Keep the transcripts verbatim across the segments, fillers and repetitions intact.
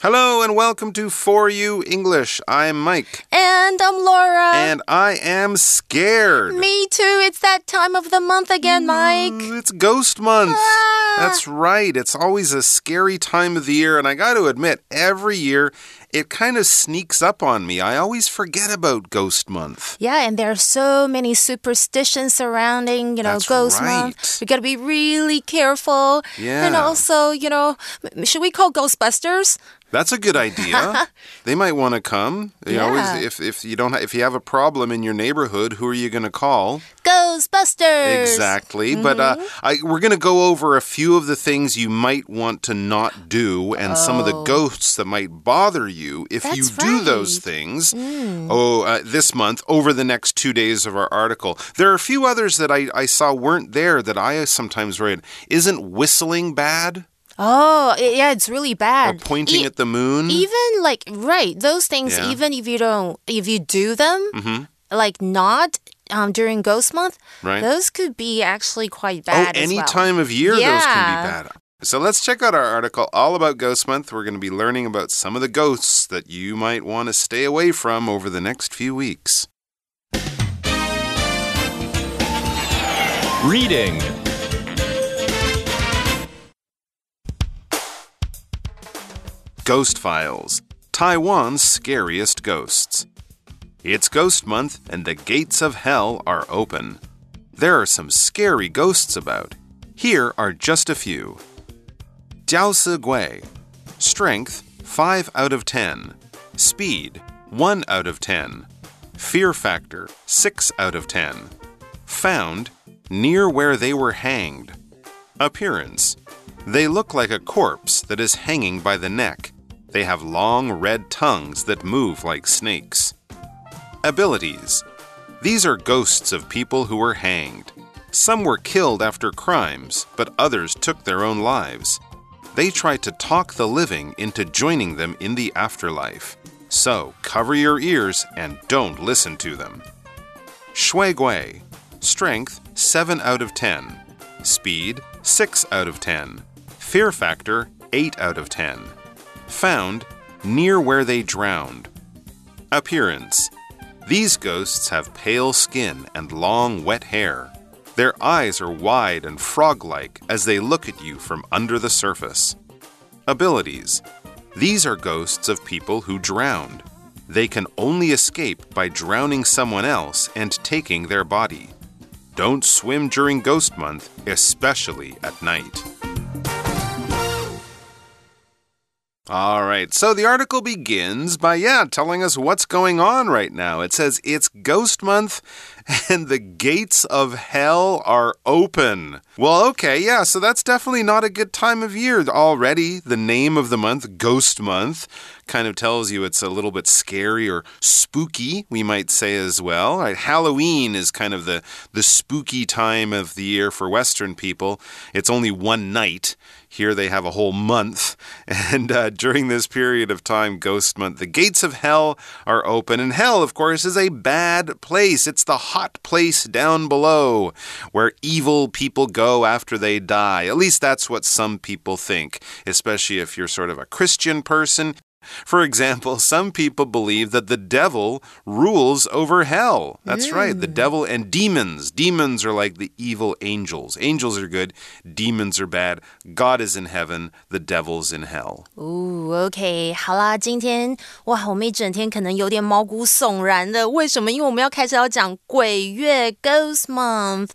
Hello and welcome to For You English. I'm Mike. And I'm Laura. And I am scared. Me too. It's that time of the month again, Mike. Mm, it's Ghost Month. Ah. That's right. It's always a scary time of the year. And I got to admit, every year, it kind of sneaks up on me. I always forget about Ghost Month. Yeah, and there are so many superstitions surrounding, you know, That's Ghost right. Month. We got to be really careful. Yeah. And also, you know, should we call Ghostbusters? That's a good idea. They might want to come. You yeah. know, if if you don't ha- if you have a problem in your neighborhood, who are you going to call? Ghostbusters. Exactly. Mm-hmm. But uh, I, we're going to go over a few of the things you might want to not do, and oh. some of the ghosts that might bother you if That's you do right. those things. Mm. Oh, uh, this month over the next two days of our article, there are a few others that I, I saw weren't there that I sometimes read. Isn't whistling bad? Oh, yeah, it's really bad. Or pointing e- at the moon. Even like, right, those things, yeah. even if you don't, if you do them, mm-hmm. like not um, during Ghost Month, right. those could be actually quite bad oh, as any well. Time of year, yeah. those can be bad. So let's check out our article all about Ghost Month. We're going to be learning about some of the ghosts that you might want to stay away from over the next few weeks. Reading. Ghost Files: Taiwan's Scariest Ghosts. It's Ghost Month and the gates of hell are open. There are some scary ghosts about. Here are just a few. Jiao Si Gui. Strength, five out of ten. Speed, one out of ten. Fear factor, six out of ten. Found, near where they were hanged. Appearance. They look like a corpse that is hanging by the neck. They have long red tongues that move like snakes. Abilities. These are ghosts of people who were hanged. Some were killed after crimes, but others took their own lives. They try to talk the living into joining them in the afterlife. So, cover your ears and don't listen to them. Shui Gui. Strength, seven out of ten. Speed, six out of ten. Fear factor, eight out of ten. Found, near where they drowned. Appearance. These ghosts have pale skin and long, wet hair. Their eyes are wide and frog-like as they look at you from under the surface. Abilities. These are ghosts of people who drowned. They can only escape by drowning someone else and taking their body. Don't swim during Ghost Month, especially at night. All right, so the article begins by, yeah, telling us what's going on right now. It says, it's Ghost Month and the gates of hell are open. Well, okay, yeah, so that's definitely not a good time of year already. The name of the month, Ghost Month, kind of tells you it's a little bit scary or spooky, we might say as well. Right, Halloween is kind of the, the spooky time of the year for Western people. It's only one night. Here they have a whole month, and uh, during this period of time, Ghost Month, the gates of hell are open, and hell, of course, is a bad place. It's the hot place down below where evil people go after they die. At least that's what some people think, especially if you're sort of a Christian person. For example, some people believe that the devil rules over hell. That's mm. right, the devil and demons. Demons are like the evil angels. Angels are good, demons are bad. God is in heaven, the devil's in hell. Ooh, okay. 好啦，今天哇，我们一整天可能有点毛骨悚然的。为什么？因为我们要开始要讲鬼月 Ghost Month。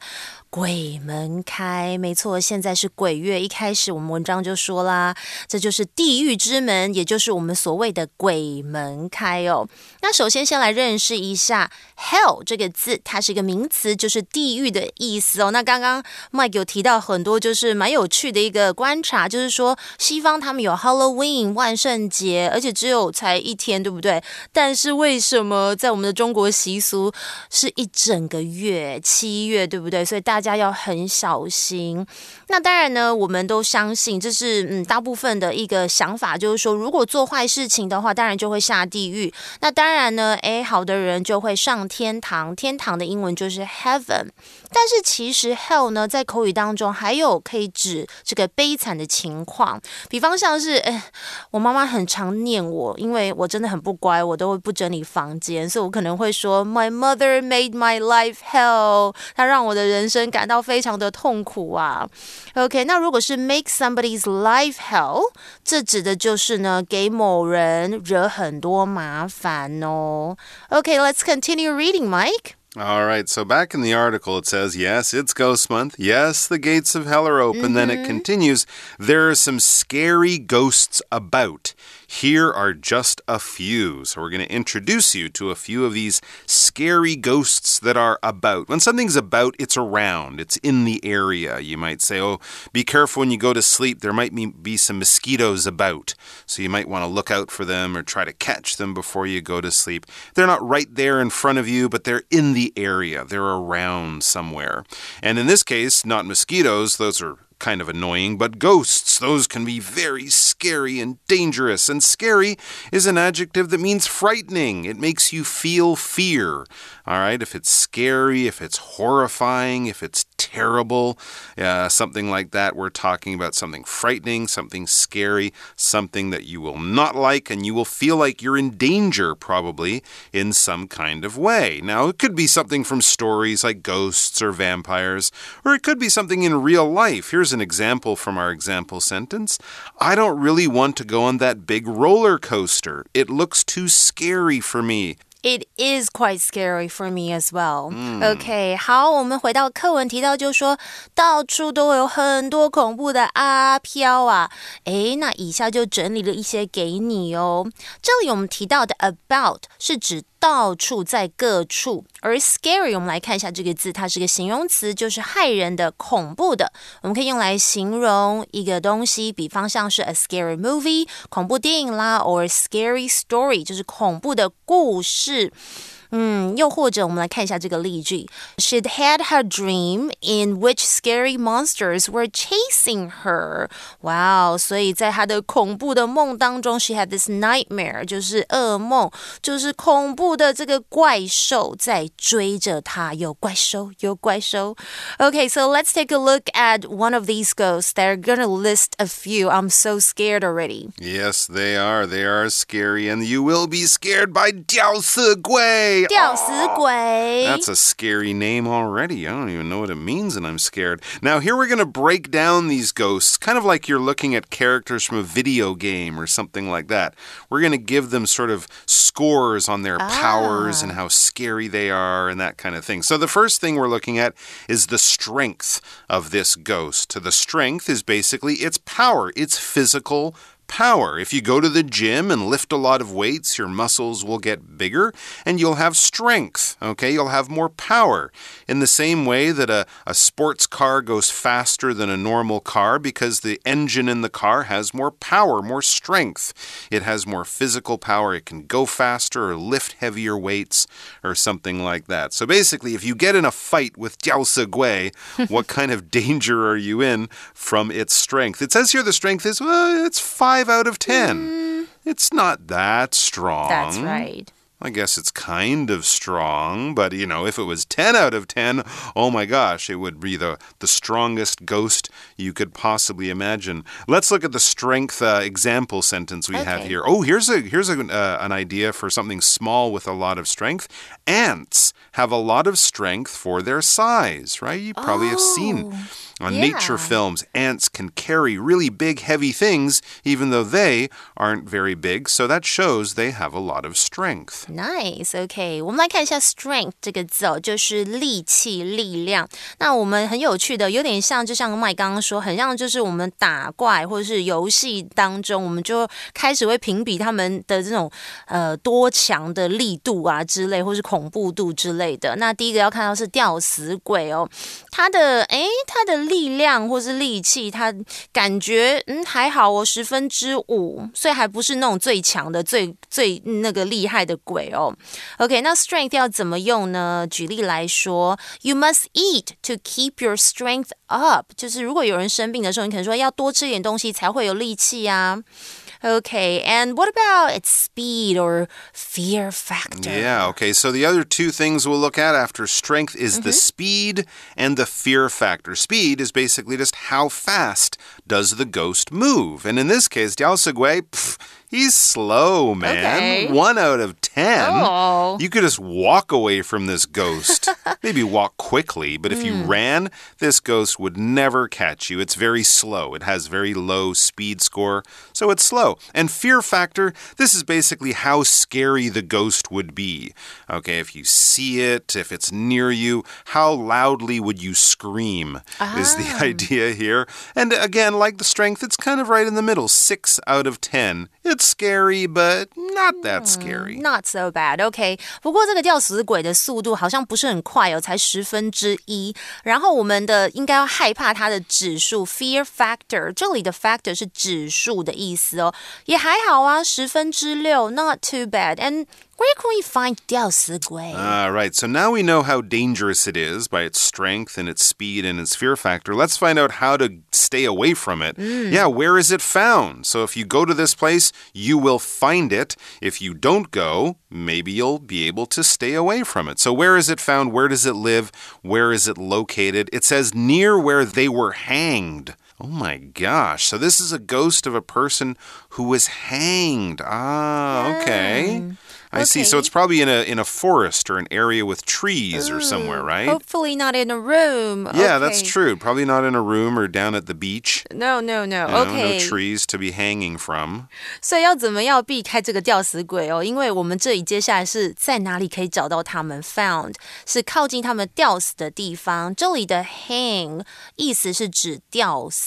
鬼门开，没错，现在是鬼月。一开始我们文章就说啦，这就是地狱之门，也就是我们所谓的鬼门开哦。那首先先来认识一下 hell 这个字，它是一个名词，就是地狱的意思哦。那刚刚 Mike 有提到很多就是蛮有趣的一个观察，就是说西方他们有 Halloween 万圣节，而且只有才一天，对不对？但是为什么在我们的中国习俗是一整个月，七月，对不对？所以大家要很小心。那当然呢，我们都相信这是嗯大部分的一个想法，就是说如果做坏事情的话，当然就会下地狱。那当然呢，哎，好的人就会上天堂，天堂的英文就是 heaven。但是其实 hell 呢，在口语当中还有可以指这个悲惨的情况，比方像是哎，我妈妈很常念我，因为我真的很不乖，我都会不整理房间，所以我可能会说 My mother made my life hell。她让我的人生感到非常的痛苦啊。OK， 那如果是 make somebody's life hell， 这指的就是呢给某人惹很多麻烦哦。OK， let's continue reading, Mike.All right, so back in the article, it says, yes, it's Ghost Month. Yes, the gates of hell are open. Mm-hmm. Then it continues, there are some scary ghosts about. Here are just a few. So we're going to introduce you to a few of these scary ghosts that are about. When something's about, it's around. It's in the area. You might say, oh, be careful when you go to sleep. There might be some mosquitoes about. So you might want to look out for them or try to catch them before you go to sleep. They're not right there in front of you, but they're in the area. They're around somewhere. And in this case, not mosquitoes, those are kind of annoying, but ghosts, those can be very scary and dangerous. And scary is an adjective that means frightening. It makes you feel fear. All right, if it's scary, if it's horrifying, if it's terrible, uh, something like that, we're talking about something frightening, something scary, something that you will not like, and you will feel like you're in danger, probably, in some kind of way. Now, it could be something from stories like ghosts or vampires, or it could be something in real life. Here's an example from our example sentence. I don't really want to go on that big roller coaster. It looks too scary for me.It is quite scary for me as well.、Mm. Okay, 好，我们回到课文提到，就是说到处都有很多恐怖的阿飘啊。诶，那以下就整理了一些给你哦。这里我们提到的 about 是指到处在各处，而 scary 我们来看一下这个字，它是个形容词，就是害人的、恐怖的。我们可以用来形容一个东西，比方像是 a scary movie 恐怖电影啦 ，or a scary story 就是恐怖的故事。嗯，又或者我们来看一下这个例句 She had her dream in which scary monsters were chasing her. Wow, 所以在她的恐怖的梦当中 She had this nightmare, 就是噩梦，就是恐怖的这个怪兽在追着她，有怪兽，有怪兽。Okay, so let's take a look at one of these ghosts. They're gonna list a few. I'm so scared already. Yes, they are. They are scary, and you will be scared by Jiao Si Gui.Oh, that's a scary name already. I don't even know what it means, and I'm scared. Now, here we're going to break down these ghosts, kind of like you're looking at characters from a video game or something like that. We're going to give them sort of scores on their powers ah. and how scary they are and that kind of thing. So the first thing we're looking at is the strength of this ghost. The strength is basically its power, its physical power.Power. If you go to the gym and lift a lot of weights, your muscles will get bigger and you'll have strength, okay? You'll have more power. In the same way that a, a sports car goes faster than a normal car because the engine in the car has more power, more strength. It has more physical power. It can go faster or lift heavier weights or something like that. So basically, if you get in a fight with Jiao Si Gui, what kind of danger are you in from its strength? It says here the strength is, well, it's five.Five out of ten. Mm. It's not that strong. That's right.I guess it's kind of strong, but, you know, if it was ten out of ten, oh my gosh, it would be the, the strongest ghost you could possibly imagine. Let's look at the strength uh, example sentence we okay. have here. Oh, here's a, here's a, uh, an idea for something small with a lot of strength. Ants have a lot of strength for their size, right? You probably oh, have seen on yeah. nature films. Ants can carry really big, heavy things, even though they aren't very big. So that shows they have a lot of strength.Nice, okay. 我们来看一下 strength 这个字哦，就是力气、力量。那我们很有趣的，有点像，就像Mike刚刚说，很像就是我们打怪或者是游戏当中，我们就开始会评比他们的这种呃多强的力度啊之类，或是恐怖度之类的。那第一个要看到是吊死鬼哦，它的诶，它的力量或是力气，他感觉嗯还好哦，十分之五，所以还不是那种最强的、最最那个厉害的鬼哦。OK， 那 strength 要怎么用呢？举例来说 ，You must eat to keep your strength up， 就是如果有人生病的时候，你可能说要多吃点东西才会有力气啊。Okay, and what about its speed or fear factor? Yeah, okay, so the other two things we'll look at after strength is mm-hmm. the speed and the fear factor. Speed is basically just how fast does the ghost move. And in this case, Jiao Si Gui, pff, he's slow, man. Okay. One out of ten. Oh. You could just walk away from this ghost. Maybe walk quickly, but if mm. you ran, this ghost would never catch you. It's very slow. It has very low speed score, so it's slow.And fear factor, this is basically how scary the ghost would be. Okay, if you see it, if it's near you, how loudly would you scream ah. is the idea here. And again, like the strength, it's kind of right in the middle, six out of ten. It's scary, but not that scary. Mm, not so bad, okay. 不过这个吊死鬼的速度好像不是很快哦，才十分之一。然后我们的应该要害怕它的指数 fear factor， 这里的 factor 是指数的意思哦。也还好啊，十分之六 not too bad. And where can we find 吊死鬼? All right, so now we know how dangerous it is by its strength and its speed and its fear factor. Let's find out how to stay away from it. Mm. Yeah, where is it found? So if you go to this place, you will find it. If you don't go, maybe you'll be able to stay away from it. So where is it found? Where does it live? Where is it located? It says near where they were hanged.Oh my gosh. So this is a ghost of a person who was hanged. Ah, okay. Mm, okay. I see. So it's probably in a, in a forest or an area with trees Ooh, or somewhere, right? Hopefully not in a room. Yeah, okay. That's true. Probably not in a room or down at the beach. No, no, no. You know, okay. No trees to be hanging from. 所以要怎么要避开这个吊死鬼哦？因为我们这里接下来是在哪里可以找到他们 found 是靠近他们吊死的地方。这里的 hang 意思是指吊死。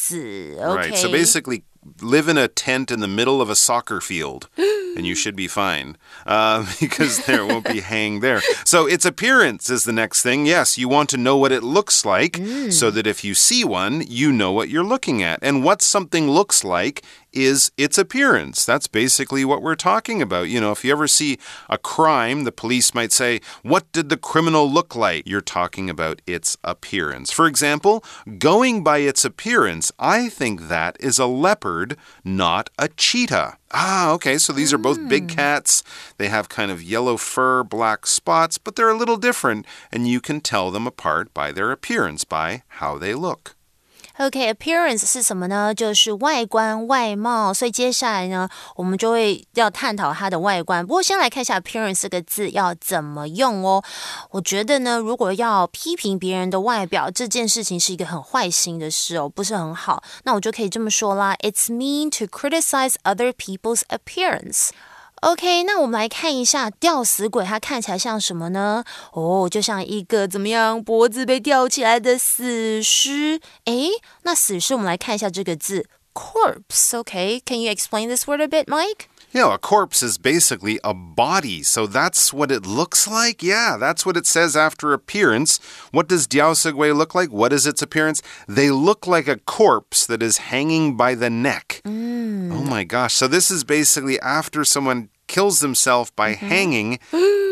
Okay. Right, so basically live in a tent in the middle of a soccer field and you should be fine uh, because there won't be hang there. So its appearance is the next thing. Yes, you want to know what it looks like mm. so that if you see one, you know what you're looking at. And what something looks like is its appearance. That's basically what we're talking about. You know, if you ever see a crime, the police might say, what did the criminal look like? You're talking about its appearance. For example, going by its appearance, I think that is a leopard, not a cheetah.Ah, okay, so these are both big cats. They have kind of yellow fur, black spots, but they're a little different, and you can tell them apart by their appearance, by how they look.Okay, appearance 是什么呢？就是外观、外貌。所以接下来呢，我们就会要探讨它的外观。不过先来看一下 appearance 这个字要怎么用哦。我觉得呢，如果要批评别人的外表，这件事情是一个很坏心的事哦，不是很好。那我就可以这么说啦 ，It's mean to criticize other people's appearance.OK, 那我们来看一下吊死鬼它看起来像什么呢？哦、oh, 就像一个怎么样脖子被吊起来的死尸。诶，那死尸我们来看一下这个字 corpse, OK, can you explain this word a bit, Mike?You know, a corpse is basically a body, so that's what it looks like? Yeah, that's what it says after appearance. What does Jiao Si Gui look like? What is its appearance? They look like a corpse that is hanging by the neck. Mm. Oh my gosh, so this is basically after someone...kills themselves by mm-hmm. hanging,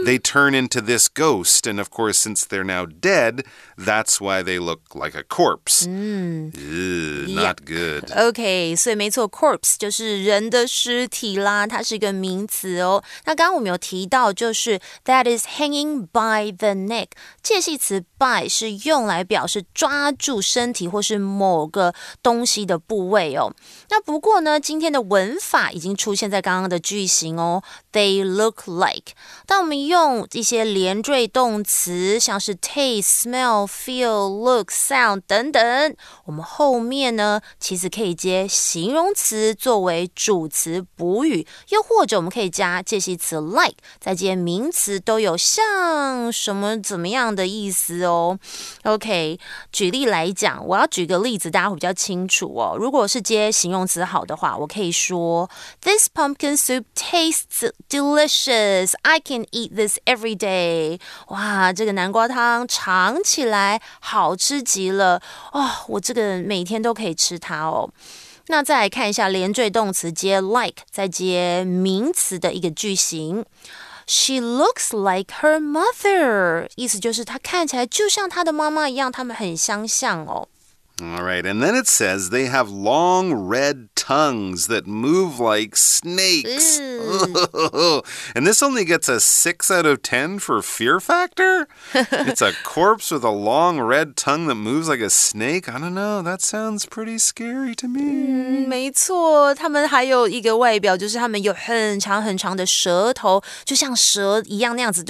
they turn into this ghost. And of course, since they're now dead, that's why they look like a corpse. Mm. Ugh, yeah. Not good. Okay, 所以没错 corpse 就是人的尸体啦，它是一个名词哦。那刚刚我们有提到就是 that is hanging by the neck. 介系词 by 是用来表示抓住身体或是某个东西的部位哦。那不过呢，今天的文法已经出现在刚刚的句型哦。They look like 当我们用一些连缀动词像是 taste, smell, feel, look, sound 等等我们后面呢其实可以接形容词作为主词补语又或者我们可以加介系词 like 再接名词都有像什么怎么样的意思哦 OK 举例来讲我要举个例子大家会比较清楚哦如果是接形容词好的话我可以说 This pumpkin soup tastes delicious. I can eat this this every day. 哇，这个南瓜汤尝起来好吃极了哦，我这个每天都可以吃它哦。那再来看一下连缀动词接 like 再接名词的一个句型。She looks like her mother. 意思就是她看起来就像她的妈妈一样，她们很相像哦。All right, and then it says they have long red tongues that move like snakes. And this only gets a six out of ten for fear factor? It's a corpse with a long red tongue that moves like a snake? I don't know, that sounds pretty scary to me. 没错，他们还有一个外表就是他们有很长很长的舌头，就像蛇一样那样子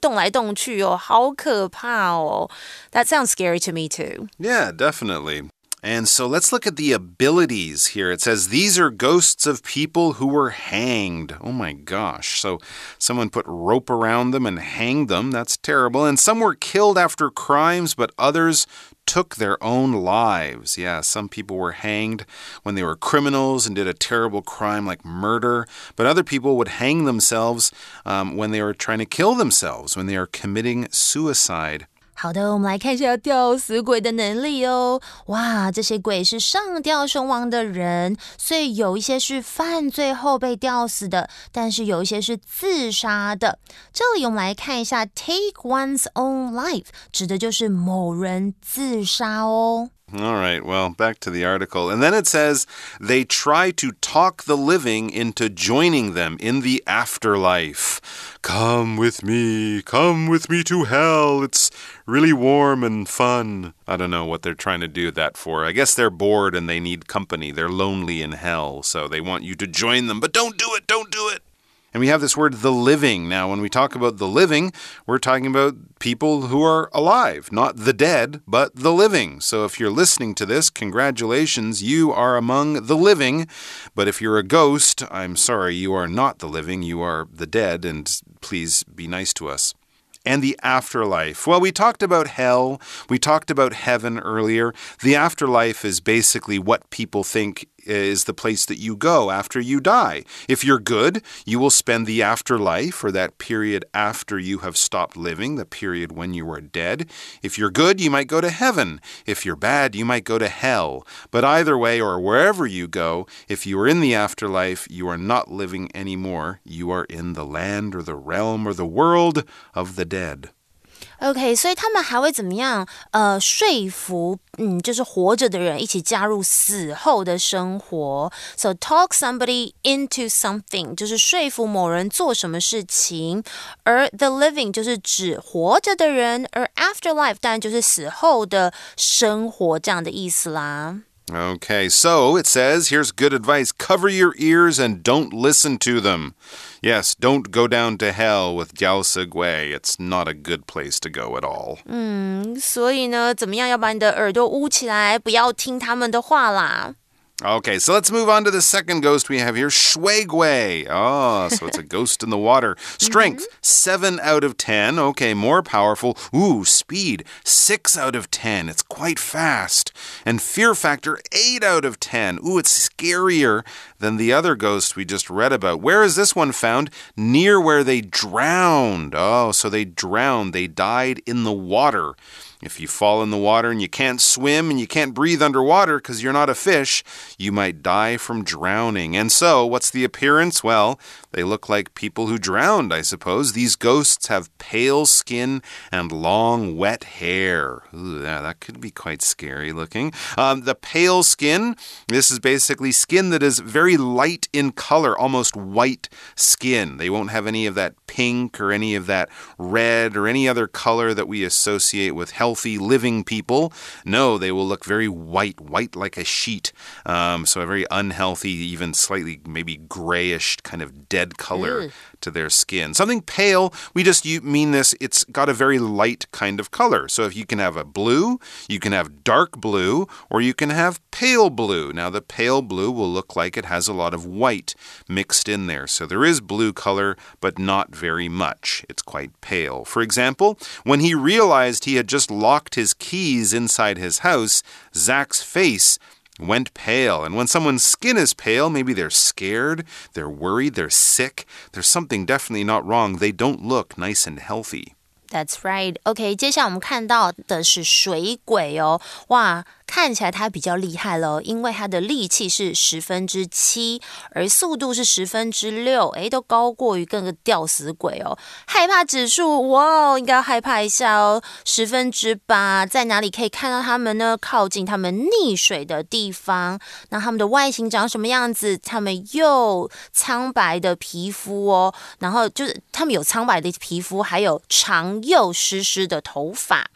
动来动去哦，好可怕哦。That sounds scary to me too. Yeah, definitely.And so let's look at the abilities here. It says, these are ghosts of people who were hanged. Oh my gosh. So someone put rope around them and hanged them. That's terrible. And some were killed after crimes, but others took their own lives. Yeah, some people were hanged when they were criminals and did a terrible crime like murder. But other people would hang themselves um, when they were trying to kill themselves, when they are committing suicide.好的，我们来看一下吊死鬼的能力哦。哇，这些鬼是上吊身亡的人，所以有一些是犯罪后被吊死的，但是有一些是自杀的。这里我们来看一下 take one's own life 指的就是某人自杀哦。All right, well, back to the article. And then it says, they try to talk the living into joining them in the afterlife. Come with me, come with me to hell. It's really warm and fun. I don't know what they're trying to do that for. I guess they're bored and they need company. They're lonely in hell, so they want you to join them. But don't do it, don't do it.And we have this word, the living. Now, when we talk about the living, we're talking about people who are alive, not the dead, but the living. So if you're listening to this, congratulations, you are among the living. But if you're a ghost, I'm sorry, you are not the living, you are the dead, and please be nice to us.And the afterlife. Well, we talked about hell. We talked about heaven earlier. The afterlife is basically what people think is the place that you go after you die. If you're good, you will spend the afterlife, or that period after you have stopped living, the period when you are dead. If you're good, you might go to heaven. If you're bad, you might go to hell. But either way, or wherever you go, if you are in the afterlife, you are not living anymore. You are in the land or the realm or the world of the dead.OK, 所以他们还会怎么样？呃，说服，嗯，就是活着的人一起加入死后的生活。So talk somebody into something, 就是说服某人做什么事情。而 the living 就是指活着的人，而 afterlife 当然就是死后的生活这样的意思啦。Okay, so it says, here's good advice. Cover your ears and don't listen to them. Yes, don't go down to hell with Jiao Si Gui. It's not a good place to go at all. 嗯，所以呢，怎么样要把你的耳朵捂起来，不要听他们的话啦。Okay, so let's move on to the second ghost we have here, Shui Gui. Oh, so it's a ghost in the water. Strength, mm-hmm. seven out of ten. Okay, more powerful. Ooh, speed, six out of ten. It's quite fast. And fear factor, eight out of ten. Ooh, it's scarier than the other ghost we just read about. Where is this one found? Near where they drowned. Oh, so they drowned. They died in the water.If you fall in the water and you can't swim and you can't breathe underwater because you're not a fish, you might die from drowning. And so, what's the appearance? Well, they look like people who drowned, I suppose. These ghosts have pale skin and long, wet hair. Ooh, yeah, that could be quite scary looking. Um, the pale skin, this is basically skin that is very light in color, almost white skin. They won't have any of that pink or any of that red or any other color that we associate with health.Healthy living people. No, they will look very white, white like a sheet. Um, so a very unhealthy, even slightly maybe grayish kind of dead color mm. to their skin. Something pale, we just mean this, it's got a very light kind of color. So if you can have a blue, you can have dark blue, or you can have pale blue. Now the pale blue will look like it has a lot of white mixed in there. So there is blue color, but not very much. It's quite pale. For example, when he realized he had just locked his keys inside his house, Zach's face went pale. And when someone's skin is pale, maybe they're scared, they're worried, they're sick. There's something definitely not wrong. They don't look nice and healthy. That's right. OK, 接下来我们看到的是水鬼哦。哇，看起来它比较厉害了，因为它的力气是十分之七，而速度是十分之六，哎，都高过于各个吊死鬼哦。害怕指数，哇，应该要害怕一下哦，十分之八。在哪里可以看到它们呢？靠近它们溺水的地方。那它们的外形长什么样子？它们又苍白的皮肤哦，然后就是它们有苍白的皮肤，还有长。又湿湿的头发。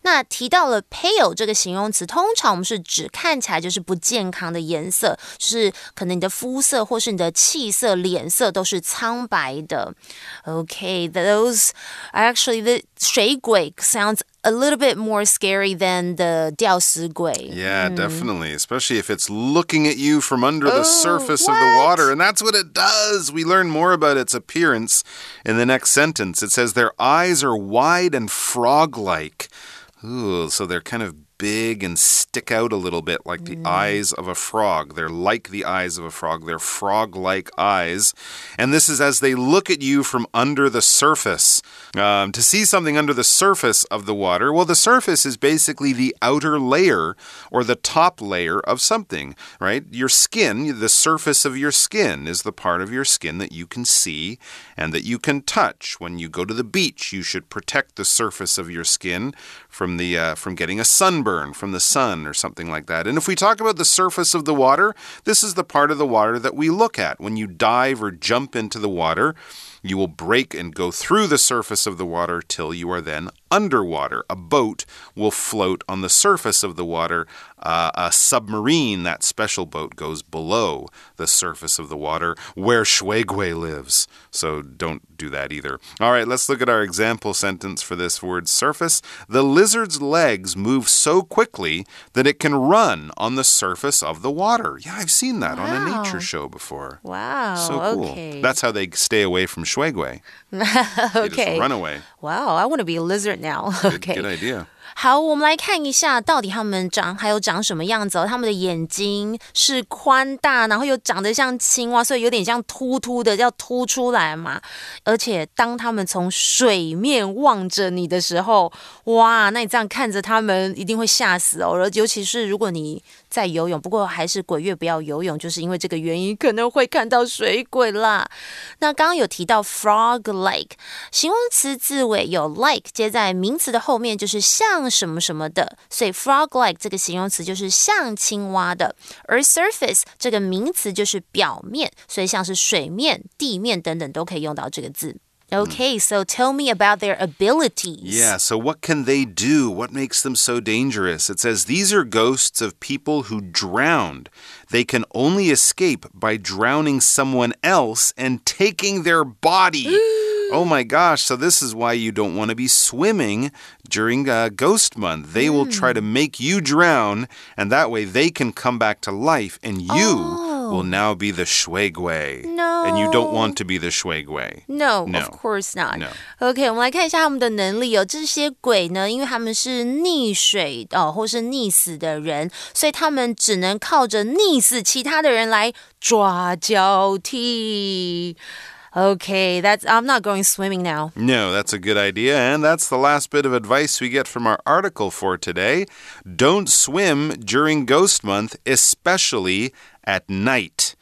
那提到了 pale 这个形容词，通常我们是指看起来就是不健康的颜色，就是可能你的肤色或是你的气色、脸色都是苍白的。Okay, those actually the 水鬼 sounds a little bit more scary than the 吊死鬼. Yeah, mm. definitely, especially if it's looking at you from under oh, the surface what? of the water. And that's what it does. We learn more about its appearance in the next sentence. It says their eyes are wide and frog-like. Ooh, so they're kind of big and stick out a little bit like the mm. eyes of a frog. They're like the eyes of a frog. They're frog-like eyes. And this is as they look at you from under the surface. Um, to see something under the surface of the water, well, the surface is basically the outer layer or the top layer of something, right? Your skin, the surface of your skin is the part of your skin that you can see and that you can touch. When you go to the beach, you should protect the surface of your skin from the uh, from getting a sunburn. Burn from the sun or something like that. And if we talk about the surface of the water, this is the part of the water that we look at. When you dive or jump into the water, you will break and go through the surface of the water till you are then underwater. A boat will float on the surface of the water. Uh, a submarine, that special boat, goes below the surface of the water where Shui Gui lives. So don't do that either. All right, let's look at our example sentence for this word surface. The lizard's legs move so quickly that it can run on the surface of the water. Yeah, I've seen that wow. on a nature show before. Wow. So cool. Okay. That's how they stay away from Shui Gui. Okay. They just run away. Wow, I want to be a lizard now. Okay. Good, good idea. 好，我们来看一下到底他们长还有长什么样子哦。他们的眼睛是宽大，然后又长得像青蛙，所以有点像突突的，要突出来嘛。而且当他们从水面望着你的时候，哇，那你这样看着他们一定会吓死哦。尤其是如果你在游泳，不过还是鬼月不要游泳，就是因为这个原因可能会看到水鬼啦。那刚刚有提到 frog-like， 形容词字尾有 like 接在名词的后面，就是像像什么什么的，所以 frog-like 这个形容词就是像青蛙的，而 surface 这个名词就是表面，所以像是水面、地面等等都可以用到这个字。Okay, so tell me about their abilities. Yeah, so what can they do? What makes them so dangerous? It says, these are ghosts of people who drowned. They can only escape by drowning someone else and taking their body. Oh my gosh, so this is why you don't want to be swimming during uh, Ghost Month. They mm. will try to make you drown, and that way they can come back to life, and you... Oh. will now be the Shui Gui. No. And you don't want to be the Shui Gui. No, no, of course not. No. Okay, 我们来看一下他们的能力哦。这些鬼呢，因为他们是溺水哦，或是溺死的人，所以他们只能靠着溺死其他的人来抓交替。Okay, that's, I'm not going swimming now. No, that's a good idea. And that's the last bit of advice we get from our article for today. Don't swim during Ghost Month, especially at night.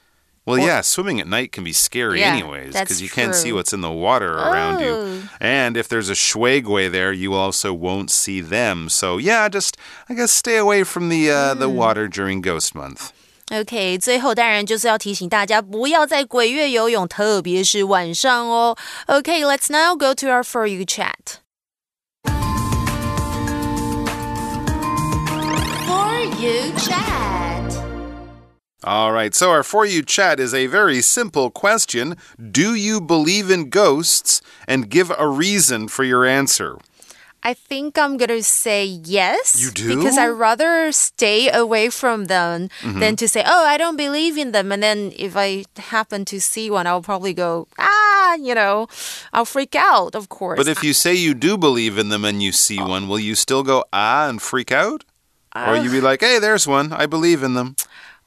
Well, yeah, swimming at night can be scary yeah, anyways because you can't see what's in the water around oh. you. And if there's a Shui Gui there, you also won't see them. So, yeah, just, I guess, stay away from the, uh, mm. the water during Ghost Month. OK, 最后当然就是要提醒大家不要在鬼月游泳，特别是晚上哦。OK, let's now go to our For You chat. For You chat. All right, so our For You Chat is a very simple question. Do you believe in ghosts? And give a reason for your answer. I think I'm going to say yes. You do? Because I'd rather stay away from them mm-hmm. than to say, oh, I don't believe in them. And then if I happen to see one, I'll probably go, ah, you know, I'll freak out, of course. But if you say you do believe in them and you see oh. one, will you still go, ah, and freak out? Uh, or you'll be like, hey, there's one. I believe in them.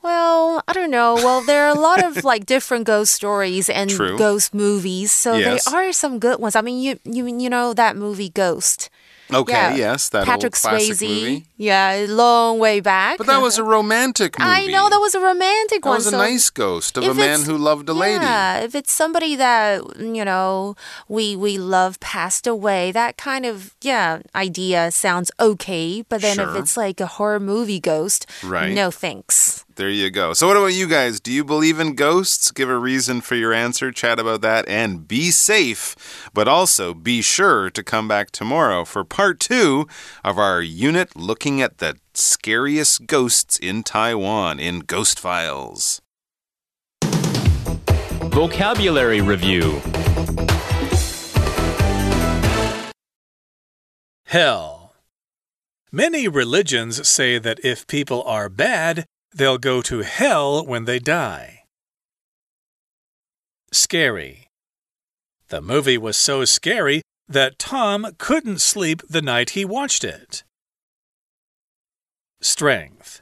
Well, I don't know. Well, there are a lot of like different ghost stories and True. Ghost movies. So yes. there are some good ones. I mean, you you you know that movie Ghost. Okay, yeah. yes, that Patrick old classic Swayze. Movie. Yeah, long way back. But that was a romantic movie. I know, that was a romantic that one. That was a so nice ghost of a man who loved a yeah, lady. Yeah, if it's somebody that, you know, we we love passed away, that kind of, yeah, idea sounds okay. But then sure. if it's like a horror movie ghost, right. no thanks. There you go. So what about you guys? Do you believe in ghosts? Give a reason for your answer. Chat about that. And be safe, but also be sure to come back tomorrow for part two of our unit looking at the scariest ghosts in Taiwan in Ghost Files. Vocabulary Review. Hell. Many religions say that if people are bad, they'll go to hell when they die. Scary. The movie was so scary that Tom couldn't sleep the night he watched it. Strength.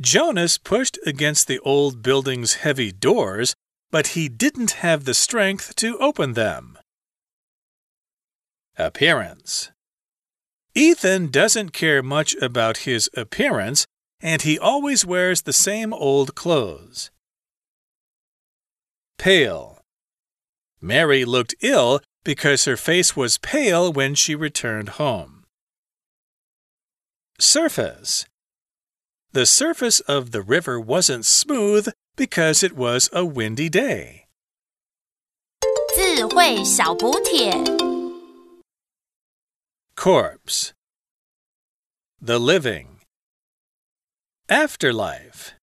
Jonas pushed against the old building's heavy doors, but he didn't have the strength to open them. Appearance. Ethan doesn't care much about his appearance, and he always wears the same old clothes. Pale. Mary looked ill because her face was pale when she returned home. Surface. The surface of the river wasn't smooth because it was a windy day. 智慧小补帖. Corpse. The living. Afterlife.